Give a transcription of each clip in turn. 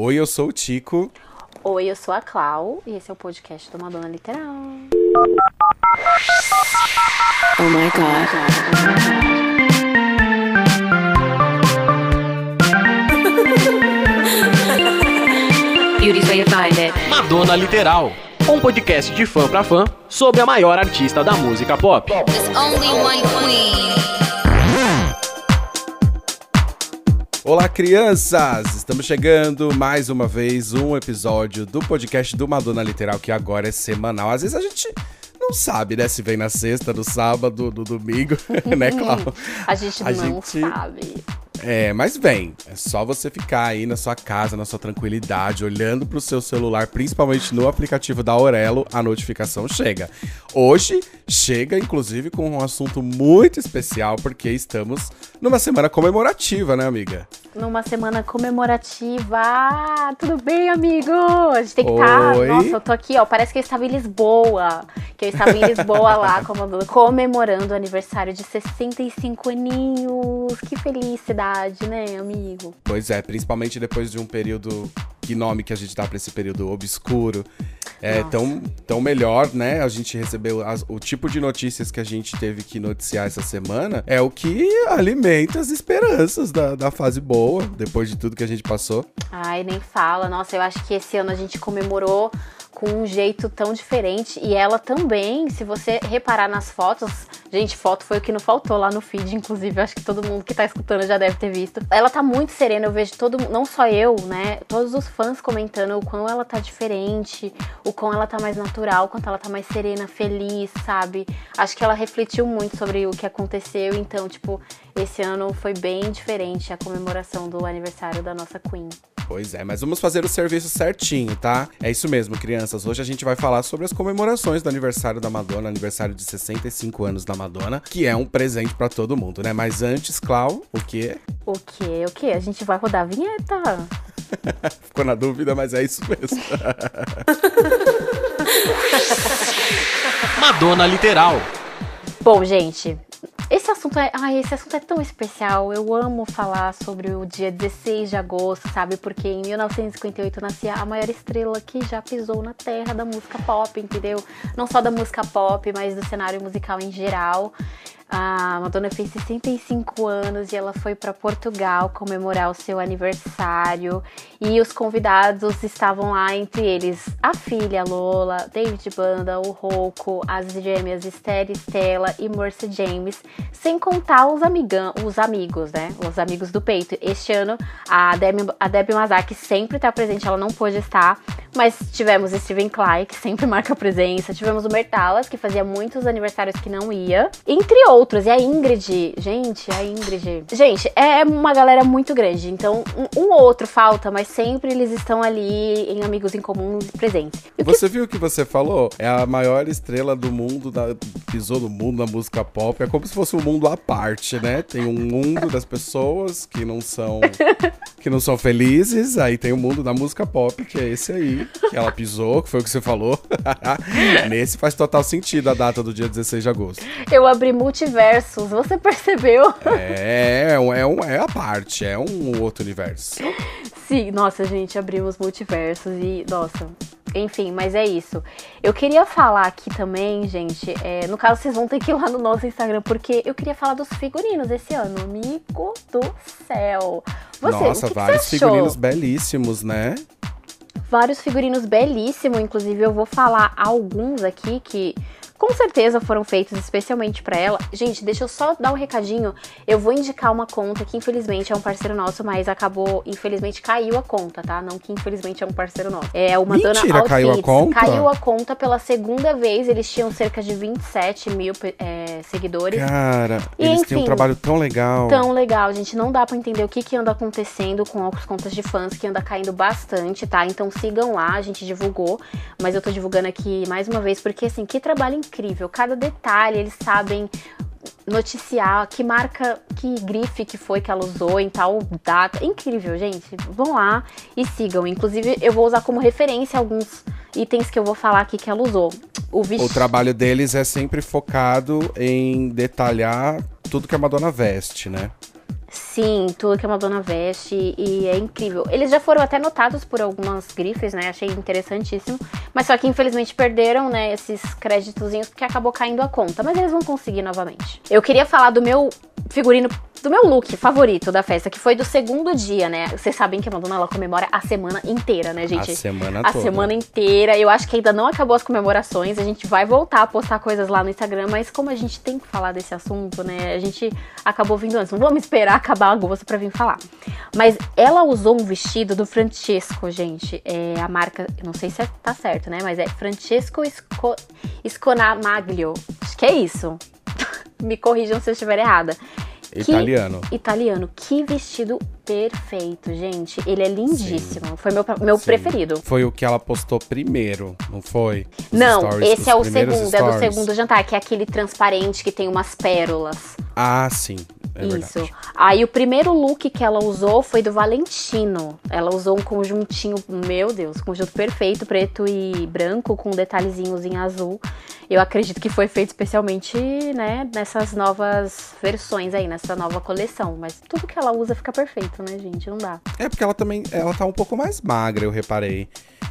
Oi, eu sou o Tico. Oi, eu sou a Cláudia e esse é o podcast do Madonna Literal. Oh my God. Beauty's way to find it. Madonna Literal, um podcast de fã pra fã sobre a maior artista da música pop. There's only one queen. Olá, crianças! Estamos chegando mais uma vez um episódio do podcast do Madonna Literal, que agora é semanal. Às vezes a gente não sabe, né? Se vem na sexta, no sábado, no domingo, né, Cláudia? A gente não sabe. É, mas vem. É só você ficar aí na sua casa, na sua tranquilidade, olhando pro seu celular, principalmente no aplicativo da Orelo, a notificação chega. Hoje chega, inclusive, com um assunto muito especial, porque estamos numa semana comemorativa, né, amiga? Numa semana comemorativa! Tudo bem, amigo? A gente tem que estar... Nossa, eu tô aqui, ó, parece que eu estava em Lisboa. Que eu estava em Lisboa lá, comemorando o aniversário de 65 aninhos. Que felicidade, né, amigo? Pois é, principalmente depois de um período... Que nome que a gente dá pra esse período obscuro. É tão melhor, né? A gente recebeu o tipo de notícias que a gente teve que noticiar essa semana. É o que alimenta as esperanças da fase boa, depois de tudo que a gente passou. Ai, nem fala. Nossa, eu acho que esse ano a gente comemorou com um jeito tão diferente. E ela também, se você reparar nas fotos... Gente, foto foi o que não faltou lá no feed, inclusive. Acho que todo mundo que tá escutando já deve ter visto. Ela tá muito serena, eu vejo todo mundo, não só eu, né? Todos os fãs comentando o quão ela tá diferente, o quão ela tá mais natural, o quanto ela tá mais serena, feliz, sabe? Acho que ela refletiu muito sobre o que aconteceu. Então, tipo, esse ano foi bem diferente a comemoração do aniversário da nossa Queen. Pois é, mas vamos fazer o serviço certinho, tá? É isso mesmo, crianças. Hoje a gente vai falar sobre as comemorações do aniversário da Madonna, aniversário de 65 anos da Madonna, que é um presente pra todo mundo, né? Mas antes, Clau, o quê? O quê? A gente vai rodar a vinheta. Ficou na dúvida, mas é isso mesmo. Madonna Literal. Bom, gente... Esse assunto é tão especial. Eu amo falar sobre o dia 16 de agosto, sabe? Porque em 1958 nascia a maior estrela que já pisou na terra da música pop, entendeu? Não só da música pop, mas do cenário musical em geral. A Madonna fez 65 anos e ela foi para Portugal comemorar o seu aniversário. E os convidados estavam lá, entre eles a filha Lola, David Banda, o Rocco, as gêmeas Esther, Stella e Mercy James, sem contar os amigos, né? Os amigos do peito. Este ano a Debbie Mazaki sempre está presente, ela não pôde estar, mas tivemos Steven Klein, que sempre marca presença, tivemos o Mertalas, que fazia muitos aniversários que não ia, entre outros. E a Ingrid, gente, é uma galera muito grande, então um outro falta, mas sempre eles estão ali em amigos em comum presentes. Você viu o que você falou? É a maior estrela do mundo, pisou no mundo da música pop, é como se fosse um mundo à parte, né? Tem um mundo das pessoas que não são felizes, aí tem o mundo da música pop, que é esse aí, que ela pisou, que foi o que você falou. Nesse faz total sentido a data do dia 16 de agosto. Eu abri multiversos, você percebeu? É a parte, é um outro universo. Sim, nossa, gente, abrimos multiversos e, nossa... Enfim, mas é isso. Eu queria falar aqui também, gente, no caso vocês vão ter que ir lá no nosso Instagram, porque eu queria falar dos figurinos esse ano, amigo do céu. Nossa, o que vários você achou? Figurinos belíssimos, né? Vários figurinos belíssimos, inclusive eu vou falar alguns aqui que... Com certeza foram feitos especialmente pra ela. Gente, deixa eu só dar um recadinho. Eu vou indicar uma conta que infelizmente é um parceiro nosso, mas acabou, infelizmente caiu a conta, tá? Não que infelizmente é um parceiro nosso. É o Madonna Outfits. Mentira, caiu a conta? Caiu a conta pela segunda vez. Eles tinham cerca de 27 mil seguidores. Cara, e, eles têm um trabalho tão legal. Tão legal, gente. Não dá pra entender o que anda acontecendo com as contas de fãs, que anda caindo bastante, tá? Então sigam lá, a gente divulgou. Mas eu tô divulgando aqui mais uma vez, porque assim, que trabalho incrível, cada detalhe, eles sabem noticiar que marca, que grife que foi que ela usou em tal data, incrível, gente, vão lá e sigam, inclusive eu vou usar como referência alguns itens que eu vou falar aqui que ela usou. O trabalho deles é sempre focado em detalhar tudo que a Madonna veste, né? Sim, tudo que a Madonna veste, e é incrível. Eles já foram até notados por algumas grifes, né? Achei interessantíssimo. Mas só que infelizmente perderam, né, esses créditozinhos, porque acabou caindo a conta. Mas eles vão conseguir novamente. Eu queria falar do meu figurino, do meu look favorito da festa, que foi do segundo dia, né? Vocês sabem que a Madonna, ela comemora a semana inteira, né, gente? A semana inteira. Eu acho que ainda não acabou as comemorações. A gente vai voltar a postar coisas lá no Instagram, mas como a gente tem que falar desse assunto, né? A gente acabou vindo antes. Não vamos esperar acabar agosto pra vir falar. Mas ela usou um vestido do Francesco, gente. É a marca, eu não sei se tá certo, né? Mas é Francesco Esconamaglio. Acho que é isso. Me corrijam se eu estiver errada. Italiano. Italiano. Que vestido perfeito, gente. Ele é lindíssimo. Sim. Foi meu preferido. Foi o que ela postou primeiro, não foi? Não, esse é o segundo. É do segundo jantar, que é aquele transparente que tem umas pérolas. Ah, sim. É isso. Verdade. Aí o primeiro look que ela usou foi do Valentino. Ela usou um conjuntinho, meu Deus, conjunto perfeito, preto e branco, com detalhezinhos em azul. Eu acredito que foi feito especialmente, né, nessas novas versões aí, nessa nova coleção. Mas tudo que ela usa fica perfeito, né, gente? Não dá. É porque ela também, ela tá um pouco mais magra, eu reparei.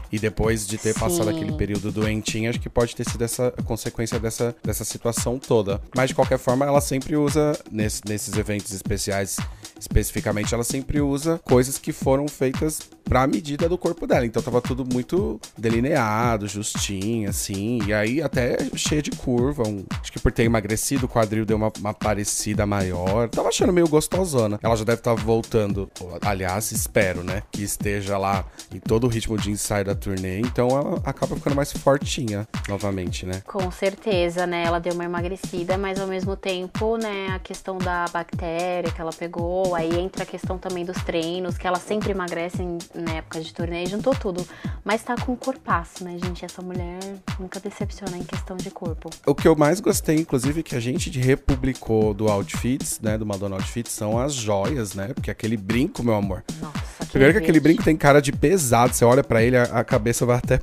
E depois de ter passado aquele período doentinho, acho que pode ter sido essa consequência dessa situação toda. Mas, de qualquer forma, ela sempre usa, nesses eventos especiais, especificamente, ela sempre usa coisas que foram feitas pra medida do corpo dela. Então, tava tudo muito delineado, justinho, assim. E aí, até cheia de curva. Acho que por ter emagrecido, o quadril deu uma parecida maior. Tava achando meio gostosona. Ela já deve estar voltando. Aliás, espero, né? Que esteja lá em todo o ritmo de ensaio da turnê. Então, ela acaba ficando mais fortinha novamente, né? Com certeza, né? Ela deu uma emagrecida, mas ao mesmo tempo, né? A questão da bactéria que ela pegou. Aí entra a questão também dos treinos, que ela sempre emagrece na época de turnê, juntou tudo. Mas tá com um corpaço, né, gente? Essa mulher nunca decepciona em questão de corpo. O que eu mais gostei, inclusive, que a gente republicou do Outfits, né, do Madonna Outfits, são as joias, né? Porque aquele brinco, meu amor. Nossa, primeiro que aquele brinco tem cara de pesado. Você olha pra ele, a cabeça vai até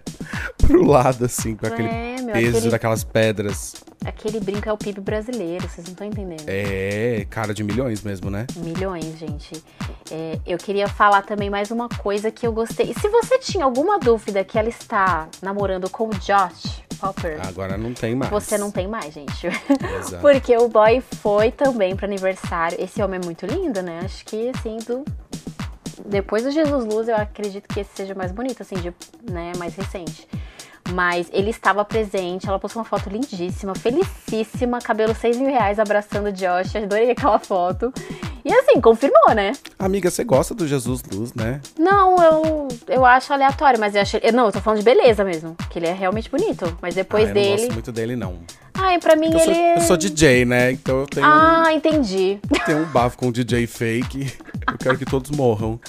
pro lado, assim, com aquele peso daquelas pedras. Aquele brinco é o PIB brasileiro, vocês não estão entendendo. É, cara de milhões mesmo, né? Milhões, gente. É, eu queria falar também mais uma coisa que eu gostei. E se você tinha alguma dúvida que ela está namorando com o Josh Popper... Agora não tem mais. Você não tem mais, gente. Exato. Porque o boy foi também para aniversário. Esse homem é muito lindo, né? Acho que, assim, depois do Jesus Luz, eu acredito que esse seja mais bonito, assim, né, mais recente. Mas ele estava presente, ela postou uma foto lindíssima, felicíssima, cabelo 6.000 reais, abraçando o Josh, adorei aquela foto. E assim, confirmou, né? Amiga, você gosta do Jesus Luz, né? Não, eu acho aleatório, mas eu acho... Não, eu tô falando de beleza mesmo, que ele é realmente bonito, mas depois dele... Eu não gosto muito dele, não. Ai, pra mim ele... Eu sou DJ, né? Então eu tenho... Ah, entendi. Tenho um bafo com um DJ fake. Eu quero que todos morram.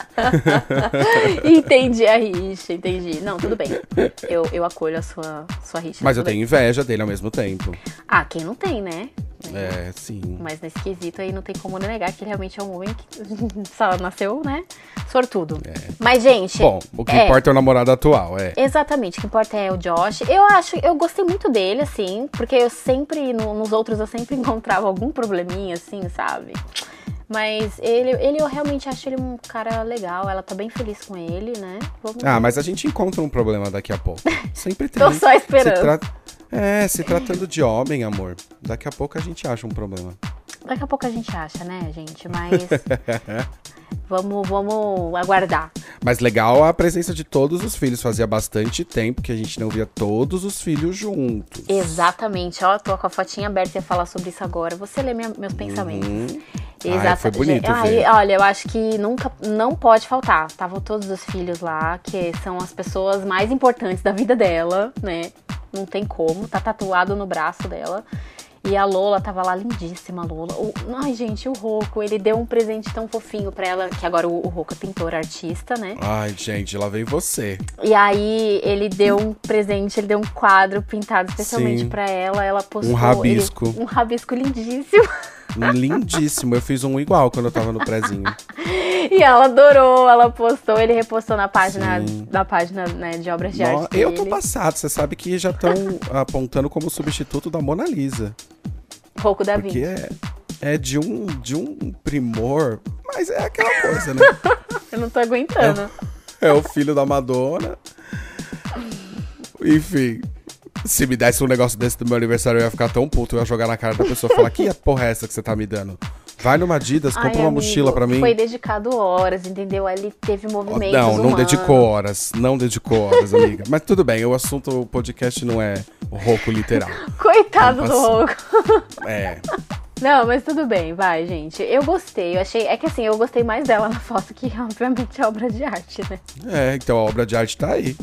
Entendi a rixa, entendi. Não, tudo bem. Eu acolho a sua rixa. Mas eu tenho inveja dele ao mesmo tempo. Ah, quem não tem, né? É, sim. Mas nesse quesito aí não tem como negar que ele realmente é um homem que nasceu, né, sortudo. É. Mas, gente... Bom, o que importa é o namorado atual, é. Exatamente, o que importa é o Josh. Eu gostei muito dele, assim, porque eu sempre, nos outros, eu sempre encontrava algum probleminha, assim, sabe? Mas ele eu realmente acho ele um cara legal. Ela tá bem feliz com ele, né? Vamos ver. Mas a gente encontra um problema daqui a pouco. Sempre tem. Tô só esperando. Se tratando de homem, amor, daqui a pouco a gente acha um problema. Daqui a pouco a gente acha, né, gente? Mas vamos aguardar. Mas legal a presença de todos os filhos. Fazia bastante tempo que a gente não via todos os filhos juntos. Exatamente. Ó, tô com a fotinha aberta e ia falar sobre isso agora. Você lê meus pensamentos. Exatamente. Foi bonito, gente. Olha, eu acho que nunca, não pode faltar. Estavam todos os filhos lá, que são as pessoas mais importantes da vida dela, né? Não tem como, tá tatuado no braço dela. E a Lola tava lá, lindíssima a Lola. Ai, gente, o Rocco, ele deu um presente tão fofinho pra ela, que agora o Rocco é pintor, artista, né? Ai, gente, lá veio você. E aí, ele deu um presente, ele deu um quadro pintado especialmente pra ela. Ela postou... Um rabisco. Um rabisco lindíssimo. Lindíssimo, eu fiz um igual quando eu tava no prezinho. E ela adorou, ela postou, ele repostou na página né, de obras de arte dele. Eu tô passado, você sabe que já estão apontando como substituto da Mona Lisa. Rocco da Vinci. Porque é de um primor Mas é aquela coisa, né? Eu não tô aguentando. É o filho da Madonna. Enfim, se me desse um negócio desse do meu aniversário, eu ia ficar tão puto. Eu ia jogar na cara da pessoa e falar, que porra é essa que você tá me dando? Vai numa Adidas, compra uma mochila pra mim. Foi dedicado horas, entendeu? Ele teve movimentos humanos. Não dedicou horas. Não dedicou horas, amiga. Mas tudo bem, o assunto, o podcast não é o Rocco literal. Coitado do Rocco. É. Não, mas tudo bem, vai, gente. Eu gostei, eu achei... É que assim, eu gostei mais dela na foto, que obviamente é obra de arte, né? É, então a obra de arte tá aí.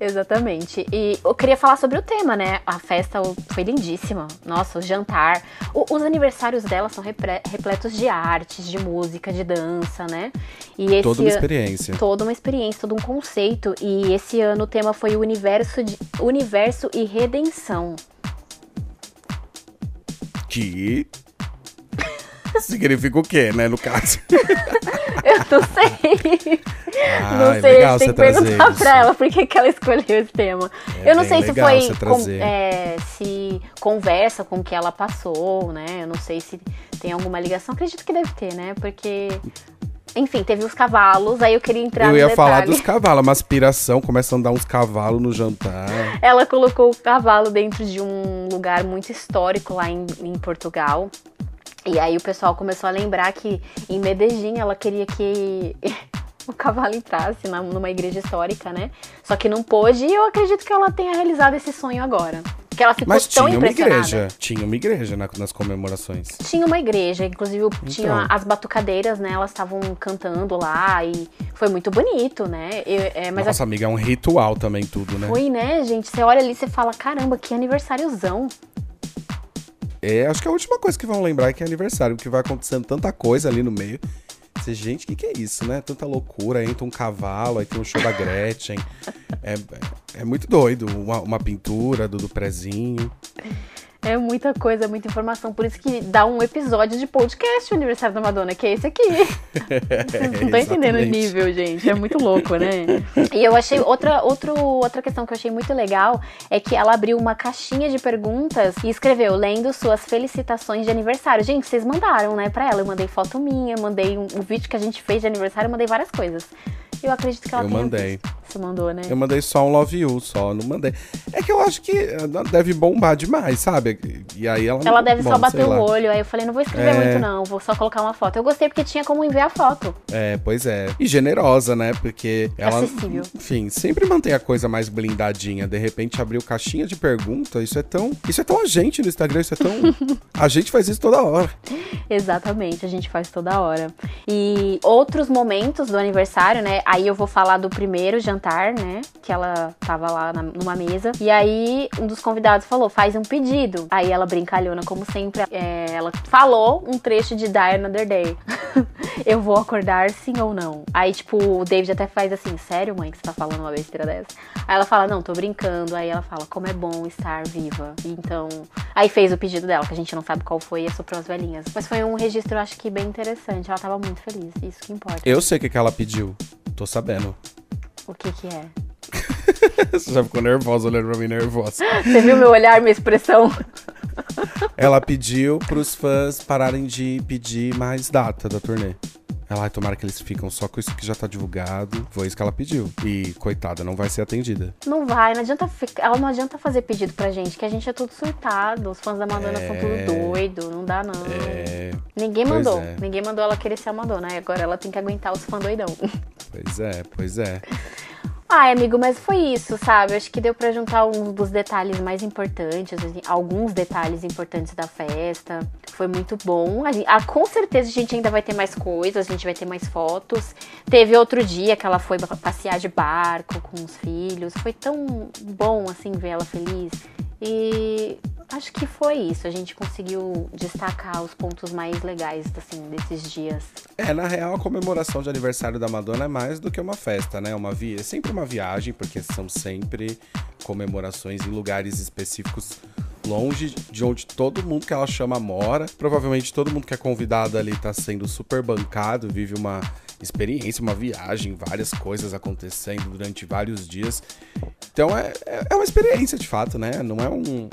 Exatamente. E eu queria falar sobre o tema, né? A festa foi lindíssima. Nossa, o jantar. Os aniversários dela são repletos de artes, de música, de dança, né? E esse toda uma experiência. Toda uma experiência, todo um conceito. E esse ano o tema foi o universo e redenção. Que significa o quê, né, no caso? Eu não sei. Não sei, a gente tem que perguntar isso pra ela, por que ela escolheu esse tema. Eu não sei se foi se conversa com o que ela passou, né? Eu não sei se tem alguma ligação. Acredito que deve ter, né? Porque, enfim, teve os cavalos, aí eu queria entrar no detalhe. Eu ia falar dos cavalos, uma aspiração, começa a andar uns cavalos no jantar. Ela colocou o cavalo dentro de um lugar muito histórico lá em Portugal. E aí o pessoal começou a lembrar que em Medellín ela queria que o cavalo entrasse numa igreja histórica, né? Só que não pôde, e eu acredito que ela tenha realizado esse sonho agora. Porque ela ficou tão impressionada. Mas tinha uma igreja nas comemorações. Tinha uma igreja, inclusive tinha as batucadeiras, né? Elas estavam cantando lá e foi muito bonito, né? Mas nossa, amiga, é um ritual também tudo, né? Foi, né, gente? Você olha ali e você fala, caramba, que aniversáriozão. É, acho que a última coisa que vão lembrar é que é aniversário, porque vai acontecendo tanta coisa ali no meio. Você, gente, o que é isso, né? Tanta loucura, aí entra um cavalo, aí tem um show da Gretchen. É muito doido, uma pintura do prezinho. É muita coisa, muita informação, por isso que dá um episódio de podcast o aniversário da Madonna, que é esse aqui. Não tô entendendo o nível, gente, é muito louco, né? E eu achei, outra questão que eu achei muito legal é que ela abriu uma caixinha de perguntas e escreveu, lendo suas felicitações de aniversário. Gente, vocês mandaram, né, pra ela, eu mandei foto minha, mandei um vídeo que a gente fez de aniversário, eu mandei várias coisas. Eu acredito que ela tenha visto. Você mandou, né? Eu mandei só um love you, só, não mandei. É que eu acho que deve bombar demais, sabe? E aí ela não, deve só bater o olho, aí eu falei, não vou escrever muito não, vou só colocar uma foto. Eu gostei porque tinha como enviar a foto. É, pois é. E generosa, né? Porque ela, acessível. Enfim, sempre mantém a coisa mais blindadinha. De repente abriu caixinha de pergunta, isso é tão a gente no Instagram, isso é tão... A gente faz isso toda hora. Exatamente, a gente faz toda hora. E outros momentos do aniversário, né? Aí eu vou falar do primeiro jantar, né? Que ela tava lá numa mesa. E aí, um dos convidados falou, faz um pedido. Aí ela, brincalhona, como sempre, ela falou um trecho de Die Another Day. Eu vou acordar, sim ou não? Aí, tipo, o David até faz assim, sério, mãe, que você tá falando uma besteira dessa? Aí ela fala, não, tô brincando. Aí ela fala, como é bom estar viva. Então, aí fez o pedido dela, que a gente não sabe qual foi, e soprou as velhinhas. Mas foi um registro, eu acho que bem interessante. Ela tava muito feliz, isso que importa. Eu sei o que ela pediu. Tô sabendo. O que é? Você já ficou nervosa olhando pra mim, nervosa. Você viu meu olhar, minha expressão? Ela pediu pros fãs pararem de pedir mais data da turnê. Ela, tomara que eles ficam só com isso que já tá divulgado. Foi isso que ela pediu. E, coitada, não vai ser atendida. Não vai, não adianta ficar. Ela não adianta fazer pedido pra gente, que a gente é tudo surtado. Os fãs da Madonna são tudo doido. Não dá, não. Ninguém mandou. Ninguém mandou ela querer ser a Madonna. E agora ela tem que aguentar os fãs doidão. Pois é. Ai, amigo, mas foi isso, sabe? Acho que deu pra juntar um dos detalhes mais importantes, alguns detalhes importantes da festa. Foi muito bom. Com certeza a gente ainda vai ter mais coisas, a gente vai ter mais fotos. Teve outro dia que ela foi passear de barco com os filhos. Foi tão bom, assim, ver ela feliz. E acho que foi isso. A gente conseguiu destacar os pontos mais legais, assim, desses dias. Na real, a comemoração de aniversário da Madonna é mais do que uma festa, né? É sempre uma viagem, porque são sempre comemorações em lugares específicos, longe de onde todo mundo que ela chama mora. Provavelmente todo mundo que é convidado ali tá sendo super bancado, vive uma experiência, uma viagem, várias coisas acontecendo durante vários dias. Então é uma experiência de fato, né? Não é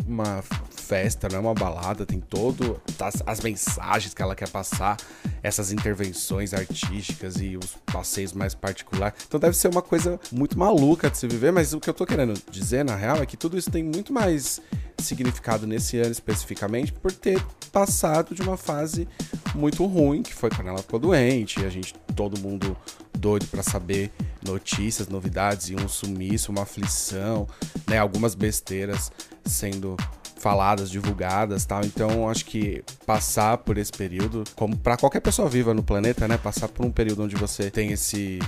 uma festa, não é uma balada, tem todo as mensagens que ela quer passar, essas intervenções artísticas e os passeios mais particulares. Então deve ser uma coisa muito maluca de se viver, mas o que eu tô querendo dizer, na real, é que tudo isso tem muito mais significado nesse ano especificamente por ter passado de uma fase muito ruim, que foi quando ela ficou doente, a gente, todo mundo doido pra saber notícias, novidades, e um sumiço, uma aflição, né, algumas besteiras sendo faladas, divulgadas, tal. Então acho que passar por esse período, como pra qualquer pessoa viva no planeta, né, passar por um período onde você tem esse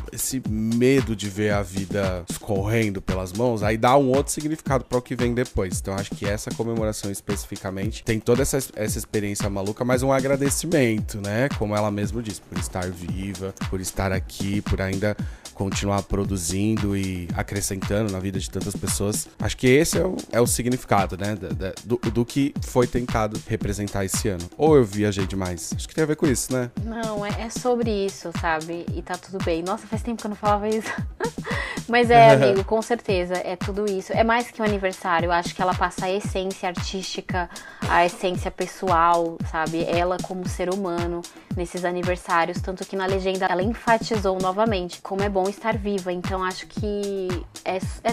medo de ver a vida escorrendo pelas mãos, aí dá um outro significado para o que vem depois. Então acho que essa comemoração especificamente tem toda essa experiência maluca, mas um agradecimento, né, como ela mesma disse, por estar viva, por estar aqui, por ainda continuar produzindo e acrescentando na vida de tantas pessoas. Acho que esse é o significado, né, do que foi tentado representar esse ano. Ou eu viajei demais? Acho que tem a ver com isso, né? Não, é sobre isso, sabe? E tá tudo bem. Nossa, faz tempo que eu não falava isso. Mas amigo, com certeza, é tudo isso. É mais que um aniversário. Eu acho que ela passa a essência artística, a essência pessoal, sabe? Ela como ser humano nesses aniversários. Tanto que na legenda ela enfatizou novamente como é bom estar viva. Então acho que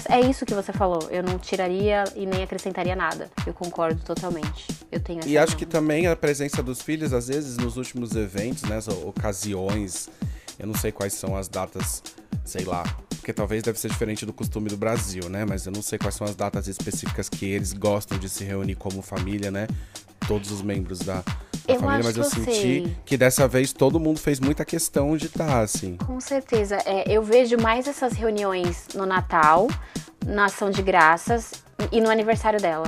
é isso que você falou. Eu não tiraria e nem acrescentaria nada. Eu concordo totalmente. Eu tenho essa. E acho que também a presença dos filhos, às vezes, nos últimos eventos, nessas ocasiões, eu não sei quais são as datas, sei lá, porque talvez deve ser diferente do costume do Brasil, né? Mas eu não sei quais são as datas específicas que eles gostam de se reunir como família, né? Todos os membros da família, mas eu senti que dessa vez todo mundo fez muita questão de estar, assim. Com certeza. Eu vejo mais essas reuniões no Natal, na Ação de Graças e no aniversário dela.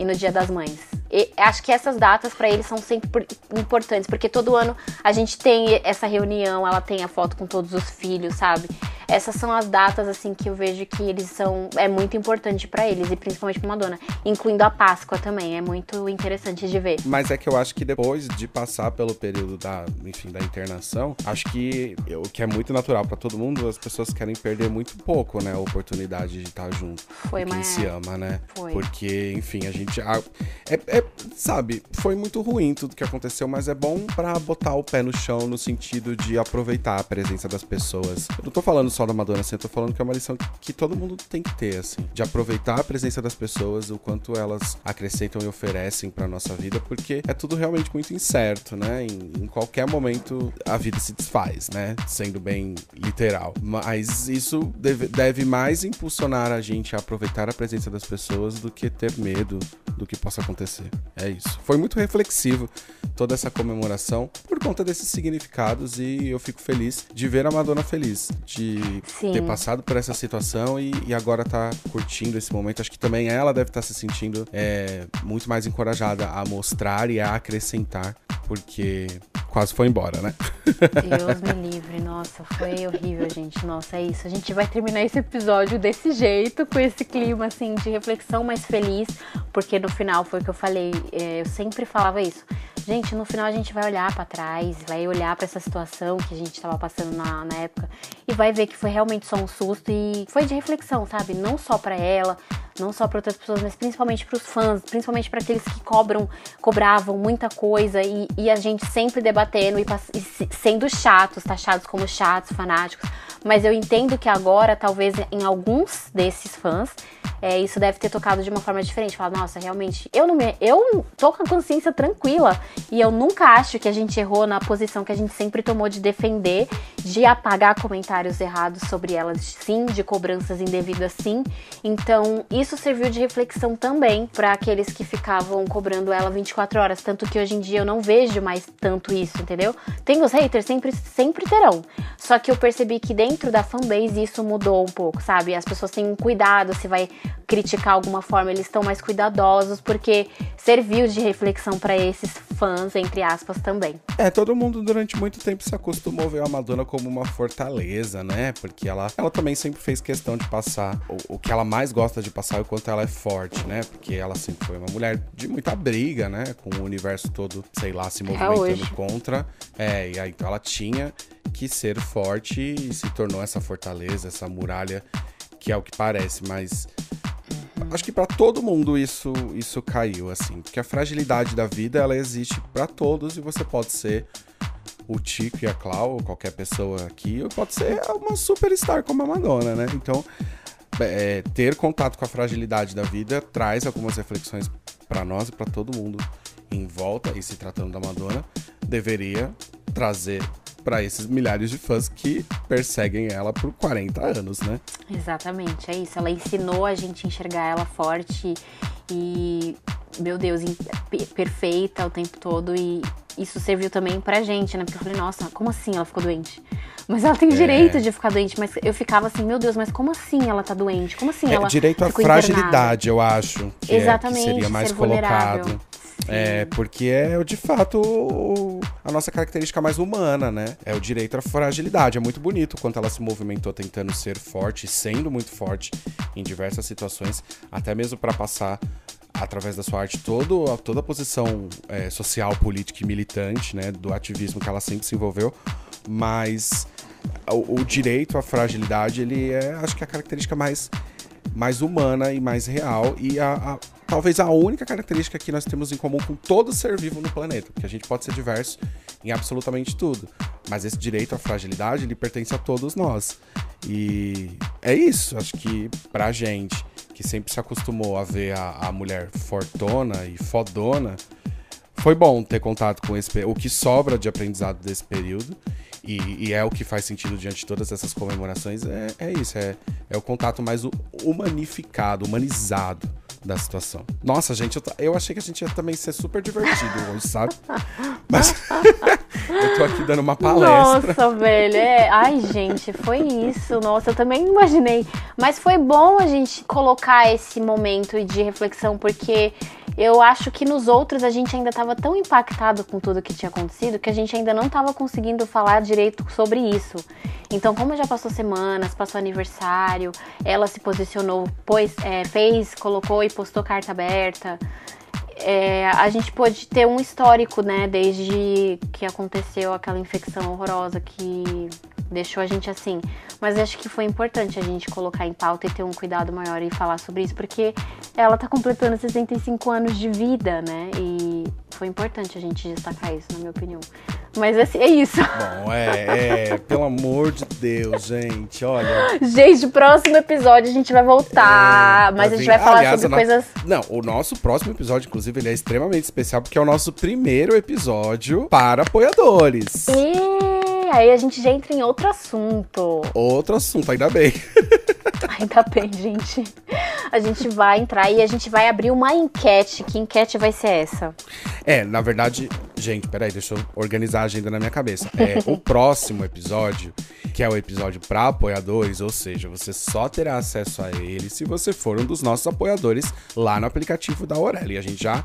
E no Dia das Mães. E acho que essas datas pra eles são sempre importantes, porque todo ano a gente tem essa reunião, ela tem a foto com todos os filhos, sabe? Essas são as datas, assim, que eu vejo que eles são... É muito importante pra eles, e principalmente pra Madonna. Incluindo a Páscoa também, é muito interessante de ver. Mas é que eu acho que depois de passar pelo período da internação, acho que o que é muito natural pra todo mundo, as pessoas querem perder muito pouco, né? A oportunidade de estar junto. Foi, mas... Quem se ama, né? Foi. Porque, enfim, a gente... sabe, foi muito ruim tudo que aconteceu, mas é bom pra botar o pé no chão no sentido de aproveitar a presença das pessoas. Eu não tô falando só da Madonna, assim, eu tô falando que é uma lição que todo mundo tem que ter, assim, de aproveitar a presença das pessoas, o quanto elas acrescentam e oferecem pra nossa vida, porque é tudo realmente muito incerto, né? Em qualquer momento a vida se desfaz, né? Sendo bem literal. Mas isso deve mais impulsionar a gente a aproveitar a presença das pessoas do que ter medo do que possa acontecer. É isso. Foi muito reflexivo toda essa comemoração por conta desses significados, e eu fico feliz de ver a Madonna feliz, de Sim. ter passado por essa situação e agora tá curtindo esse momento. Acho que também ela deve estar se sentindo muito mais encorajada a mostrar e a acrescentar, porque quase foi embora, né? Deus me livre, nossa, foi horrível, gente. Nossa, é isso, a gente vai terminar esse episódio desse jeito, com esse clima, assim, de reflexão, mas feliz, porque no final foi o que eu falei, eu sempre falava isso. Gente, no final a gente vai olhar pra trás, vai olhar pra essa situação que a gente tava passando na época e vai ver que foi realmente só um susto e foi de reflexão, sabe? Não só pra ela, não só pra outras pessoas, mas principalmente pros fãs, principalmente pra aqueles que cobravam muita coisa e a gente sempre debatendo e sendo chatos, taxados como chatos, fanáticos. Mas eu entendo que agora, talvez em alguns desses fãs, isso deve ter tocado de uma forma diferente. Falar, nossa, realmente, eu tô com a consciência tranquila e eu nunca acho que a gente errou na posição que a gente sempre tomou de defender, de apagar comentários errados sobre elas, sim, de cobranças indevidas, sim. Então, isso serviu de reflexão também pra aqueles que ficavam cobrando ela 24 horas, tanto que hoje em dia eu não vejo mais tanto isso, entendeu? Tem os haters, sempre terão. Só que eu percebi que dentro da fanbase isso mudou um pouco, sabe? As pessoas têm um cuidado, se vai criticar alguma forma, eles estão mais cuidadosos, porque serviu de reflexão para esses fãs, entre aspas, também. É, todo mundo durante muito tempo se acostumou a ver a Madonna como uma fortaleza, né? Porque ela também sempre fez questão de passar o que ela mais gosta de passar e o quanto ela é forte, né? Porque ela sempre foi uma mulher de muita briga, né? Com o universo todo, sei lá, se movimentando contra. É, e aí então ela tinha que ser forte e se tornou essa fortaleza, essa muralha, que é o que parece, mas acho que pra todo mundo isso caiu, assim, porque a fragilidade da vida, ela existe pra todos, e você pode ser o Tico e a Cláudia, ou qualquer pessoa aqui, ou pode ser uma superstar como a Madonna, né? Então, ter contato com a fragilidade da vida traz algumas reflexões pra nós e pra todo mundo em volta, e se tratando da Madonna, deveria trazer para esses milhares de fãs que perseguem ela por 40 anos, né? Exatamente, é isso. Ela ensinou a gente a enxergar ela forte e, meu Deus, perfeita o tempo todo. E isso serviu também pra gente, né? Porque eu falei, nossa, como assim ela ficou doente? Mas ela tem direito de ficar doente. Mas eu ficava assim, meu Deus, mas como assim ela tá doente? Como assim ela direito à fragilidade, internada? Eu acho. Que exatamente, que seria mais colocado. Vulnerável. É, porque é de fato a nossa característica mais humana, né? É o direito à fragilidade. É muito bonito quanto ela se movimentou tentando ser forte, sendo muito forte em diversas situações, até mesmo para passar, através da sua arte, toda a posição social, política e militante, né? Do ativismo que ela sempre se envolveu, mas o direito à fragilidade, ele é, acho que, a característica mais humana e mais real, e talvez a única característica que nós temos em comum com todo ser vivo no planeta, porque a gente pode ser diverso em absolutamente tudo, mas esse direito à fragilidade, ele pertence a todos nós. E é isso, acho que pra gente, que sempre se acostumou a ver a mulher fortona e fodona, foi bom ter contato com o que sobra de aprendizado desse período, e é o que faz sentido diante de todas essas comemorações, é isso, é o contato mais humanificado, humanizado da situação. Nossa, gente, eu achei que a gente ia também ser super divertido hoje, sabe? Mas eu tô aqui dando uma palestra. Nossa, velho, ai, gente, foi isso. Nossa, eu também não imaginei. Mas foi bom a gente colocar esse momento de reflexão, porque eu acho que nos outros a gente ainda tava tão impactado com tudo que tinha acontecido que a gente ainda não tava conseguindo falar direito sobre isso. Então, como já passou semanas, passou aniversário, ela se posicionou, colocou e postou carta aberta, a gente pôde ter um histórico, né, desde que aconteceu aquela infecção horrorosa que deixou a gente assim. Mas acho que foi importante a gente colocar em pauta e ter um cuidado maior e falar sobre isso, porque ela tá completando 65 anos de vida, né, e foi importante a gente destacar isso, na minha opinião. Mas assim, é isso. Bom, pelo amor de Deus, gente, olha. Gente, próximo episódio a gente vai voltar, mas a gente vai falar sobre coisas... Não, o nosso próximo episódio, inclusive, ele é extremamente especial, porque é o nosso primeiro episódio para apoiadores. E aí a gente já entra em outro assunto. Outro assunto, ainda bem. Ainda bem, gente. A gente vai entrar e a gente vai abrir uma enquete. Que enquete vai ser essa? Na verdade, gente, peraí, deixa eu organizar a agenda na minha cabeça. O próximo episódio, que é o episódio para apoiadores, ou seja, você só terá acesso a ele se você for um dos nossos apoiadores lá no aplicativo da Orelo. E a gente já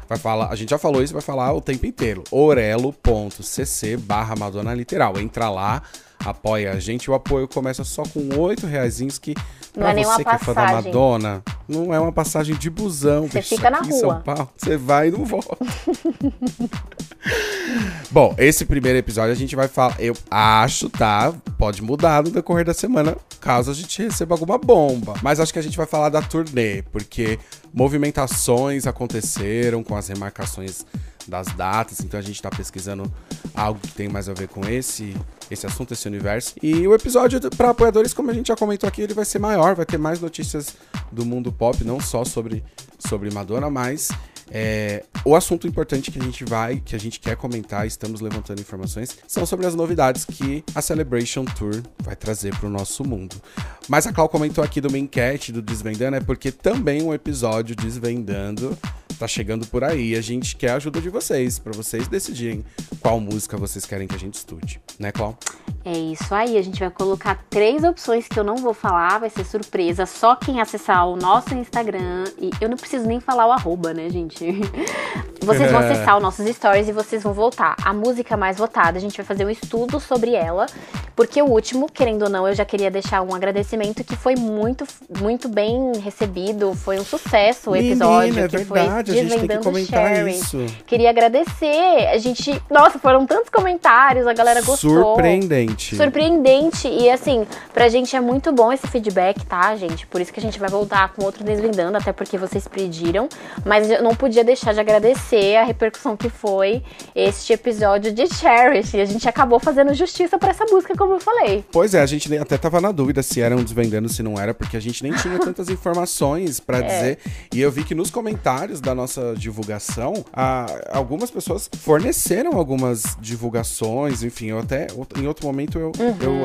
falou isso, vai falar o tempo inteiro. orelo.cc/madonaliteral. Entra lá, apoia a gente. O apoio começa só com R$8, que pra você que é fã da Madonna, não é uma passagem de busão. Você fica na rua. Em São Paulo, você vai e não volta. Bom, esse primeiro episódio a gente vai falar, eu acho, tá? Pode mudar no decorrer da semana, caso a gente receba alguma bomba. Mas acho que a gente vai falar da turnê, porque movimentações aconteceram com as remarcações das datas, então a gente tá pesquisando algo que tem mais a ver com esse assunto, esse universo. E o episódio para apoiadores, como a gente já comentou aqui, ele vai ser maior, vai ter mais notícias do mundo pop, não só sobre Madonna, mas o assunto importante que a gente quer comentar, estamos levantando informações, são sobre as novidades que a Celebration Tour vai trazer para o nosso mundo. Mas a Cláudia comentou aqui de uma enquete do Desvendando, porque também um episódio Desvendando tá chegando por aí. A gente quer a ajuda de vocês, pra vocês decidirem qual música vocês querem que a gente estude. Né, Clau? É isso aí, a gente vai colocar 3 opções que eu não vou falar, vai ser surpresa. Só quem acessar o nosso Instagram, e eu não preciso nem falar o arroba, né, gente? Vocês vão acessar os nossos stories e vocês vão votar. A música mais votada, a gente vai fazer um estudo sobre ela, porque o último, querendo ou não, eu já queria deixar um agradecimento que foi muito, muito bem recebido, foi um sucesso o episódio. Menina, que é verdade, foi desvendando o sharing. Isso. Queria agradecer, a gente... Nossa, foram tantos comentários, a galera gostou. Surpreendente. E assim, pra gente é muito bom esse feedback, tá, gente? Por isso que a gente vai voltar com outro Desvendando, até porque vocês pediram. Mas eu não podia deixar de agradecer a repercussão que foi este episódio de Charity. A gente acabou fazendo justiça pra essa música, como eu falei. Pois é, a gente até tava na dúvida se era um Desvendando, se não era, porque a gente nem tinha tantas informações pra dizer. E eu vi que nos comentários da nossa divulgação, algumas pessoas forneceram algumas divulgações, enfim, eu até em outro momento eu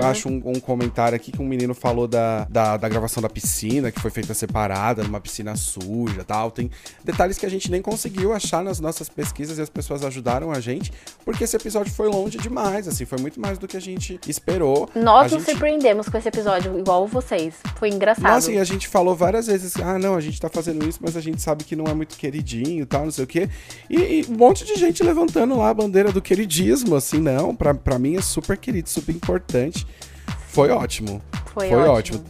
acho um comentário aqui que um menino falou da gravação da piscina, que foi feita separada, numa piscina suja e tal. Tem detalhes que a gente nem conseguiu achar nas nossas pesquisas e as pessoas ajudaram a gente, porque esse episódio foi longe demais, assim, foi muito mais do que a gente esperou. Nós nos surpreendemos com esse episódio, igual vocês. Foi engraçado. Nossa, e a gente falou várias vezes, não, a gente tá fazendo isso, mas a gente sabe que não é muito queridinho e tal, não sei o quê. E um monte de gente levantando lá a bandeira do queridismo, assim, não, pra mim é super querido, super importante. Foi ótimo. Foi ótimo.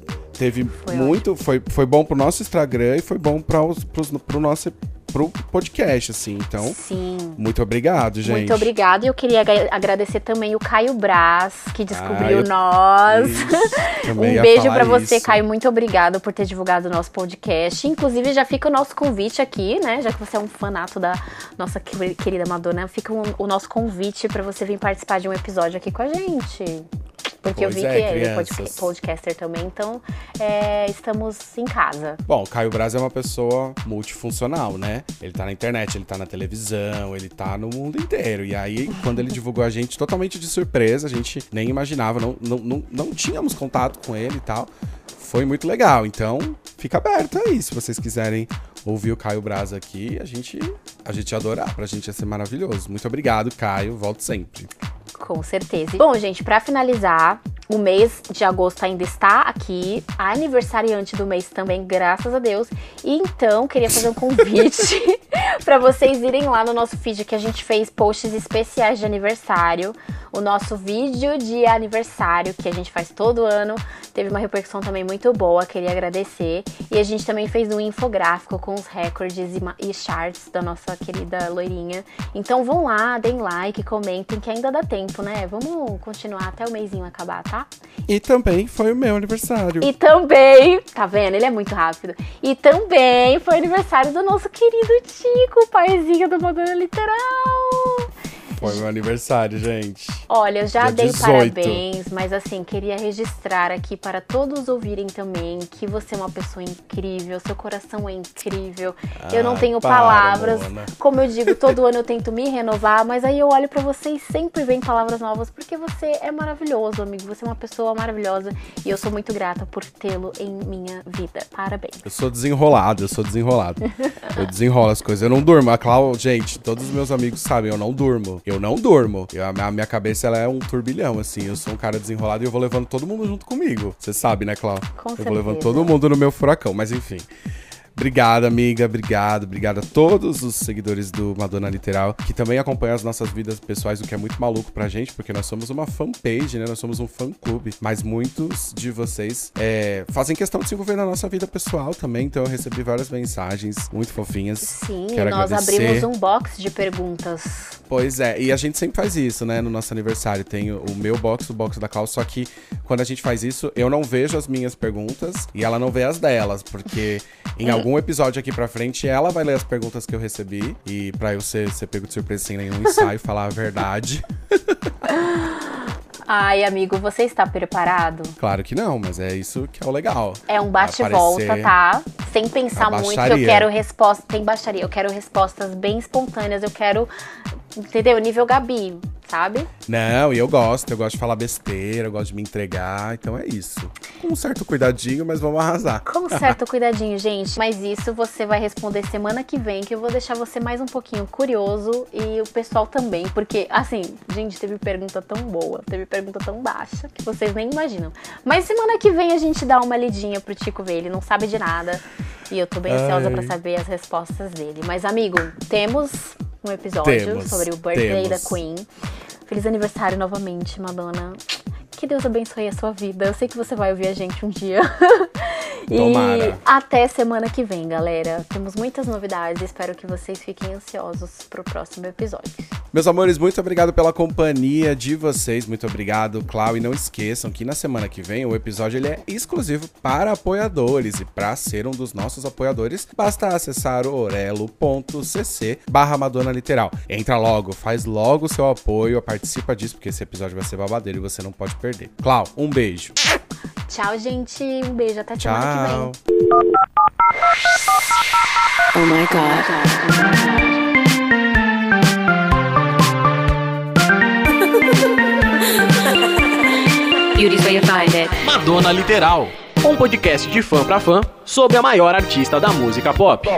Foi bom pro nosso Instagram e foi bom pro podcast, assim, então. Sim. Muito obrigado, gente. Muito obrigado. E eu queria agradecer também o Caio Braz, que descobriu nós. Isso, um beijo pra você, Caio. Muito obrigado por ter divulgado o nosso podcast. Inclusive, já fica o nosso convite aqui, né? Já que você é um fanato da nossa querida Madonna, fica o nosso convite pra você vir participar de um episódio aqui com a gente. Porque pois eu vi que ele é podcaster também, então estamos em casa. Bom, o Caio Braz é uma pessoa multifuncional, né? Ele tá na internet, ele tá na televisão, ele tá no mundo inteiro. E aí, quando ele divulgou a gente, totalmente de surpresa, a gente nem imaginava, não tínhamos contato com ele e tal. Foi muito legal, então fica aberto aí, se vocês quiserem ouvir o Caio Braz aqui, a gente ia adorar, pra gente ia ser maravilhoso. Muito obrigado, Caio, volto sempre. Com certeza. Bom, gente, pra finalizar, o mês de agosto ainda está aqui, a aniversariante do mês também, graças a Deus. E então, queria fazer um convite pra vocês irem lá no nosso feed, que a gente fez posts especiais de aniversário. O nosso vídeo de aniversário, que a gente faz todo ano, teve uma repercussão também muito boa, queria agradecer. E a gente também fez um infográfico com os recordes e charts da nossa querida loirinha. Então vão lá, deem like, comentem, que ainda dá tempo, né? Vamos continuar até o mêsinho acabar, tá? E também foi o meu aniversário. E também, tá vendo? Ele é muito rápido. E também foi o aniversário do nosso querido Tico, o paizinho do Madonna Literal. Foi meu aniversário, gente. Olha, eu já dei 18. Parabéns, mas assim, queria registrar aqui para todos ouvirem também que você é uma pessoa incrível, seu coração é incrível. Eu não tenho palavras. Mona. Como eu digo, todo ano eu tento me renovar, mas aí eu olho para você e sempre vem palavras novas, porque você é maravilhoso, amigo. Você é uma pessoa maravilhosa e eu sou muito grata por tê-lo em minha vida. Parabéns. Eu sou desenrolado. Eu desenrolo as coisas. Eu não durmo. A Cláudia, gente, todos os meus amigos sabem, eu não durmo. A minha cabeça, ela é um turbilhão, assim. Eu sou um cara desenrolado e eu vou levando todo mundo junto comigo. Você sabe, né, Clau? Com certeza. Eu vou levando todo mundo no meu furacão, mas enfim. Obrigado, amiga. Obrigado a todos os seguidores do Madonna Literal, que também acompanham as nossas vidas pessoais, o que é muito maluco pra gente, porque nós somos uma fanpage, né? Nós somos um fã-clube, mas muitos de vocês fazem questão de se envolver na nossa vida pessoal também, então eu recebi várias mensagens muito fofinhas. Sim, nós abrimos um box de perguntas. Pois é, e a gente sempre faz isso, né? No nosso aniversário tem o meu box, o box da Clau, só que quando a gente faz isso, eu não vejo as minhas perguntas e ela não vê as delas, porque em algum episódio aqui pra frente, ela vai ler as perguntas que eu recebi, e pra eu ser pego de surpresa sem nenhum ensaio, falar a verdade. Ai, amigo, você está preparado? Claro que não, mas é isso que é o legal. É um bate-volta, tá? Sem pensar muito, eu quero respostas, tem baixaria, eu quero respostas bem espontâneas, eu quero, entendeu? Nível Gabi. sabe? Não, e eu gosto de falar besteira, eu gosto de me entregar, então é isso. Com um certo cuidadinho, mas vamos arrasar. Com um certo cuidadinho, gente. Mas isso você vai responder semana que vem, que eu vou deixar você mais um pouquinho curioso e o pessoal também, porque, assim, gente, teve pergunta tão boa, teve pergunta tão baixa, que vocês nem imaginam. Mas semana que vem a gente dá uma lidinha pro Tico ver, ele não sabe de nada. E eu tô bem ansiosa pra saber as respostas dele. Mas, amigo, temos um episódio sobre o birthday da Queen. Feliz aniversário novamente, Madonna. Que Deus abençoe a sua vida. Eu sei que você vai ouvir a gente um dia. Tomara. E até semana que vem, galera. Temos muitas novidades. Espero que vocês fiquem ansiosos pro próximo episódio. Meus amores, muito obrigado pela companhia de vocês. Muito obrigado, Cláudia. E não esqueçam que na semana que vem o episódio ele é exclusivo para apoiadores. E para ser um dos nossos apoiadores, basta acessar o orelo.cc/madonaliteral. Entra logo, faz logo o seu apoio, participa disso, porque esse episódio vai ser babadeiro e você não pode perder. Cláudia, um beijo. Tchau, gente. Um beijo. Até semana que vem. Oh my God. Madonna Literal, um podcast de fã pra fã sobre a maior artista da música pop.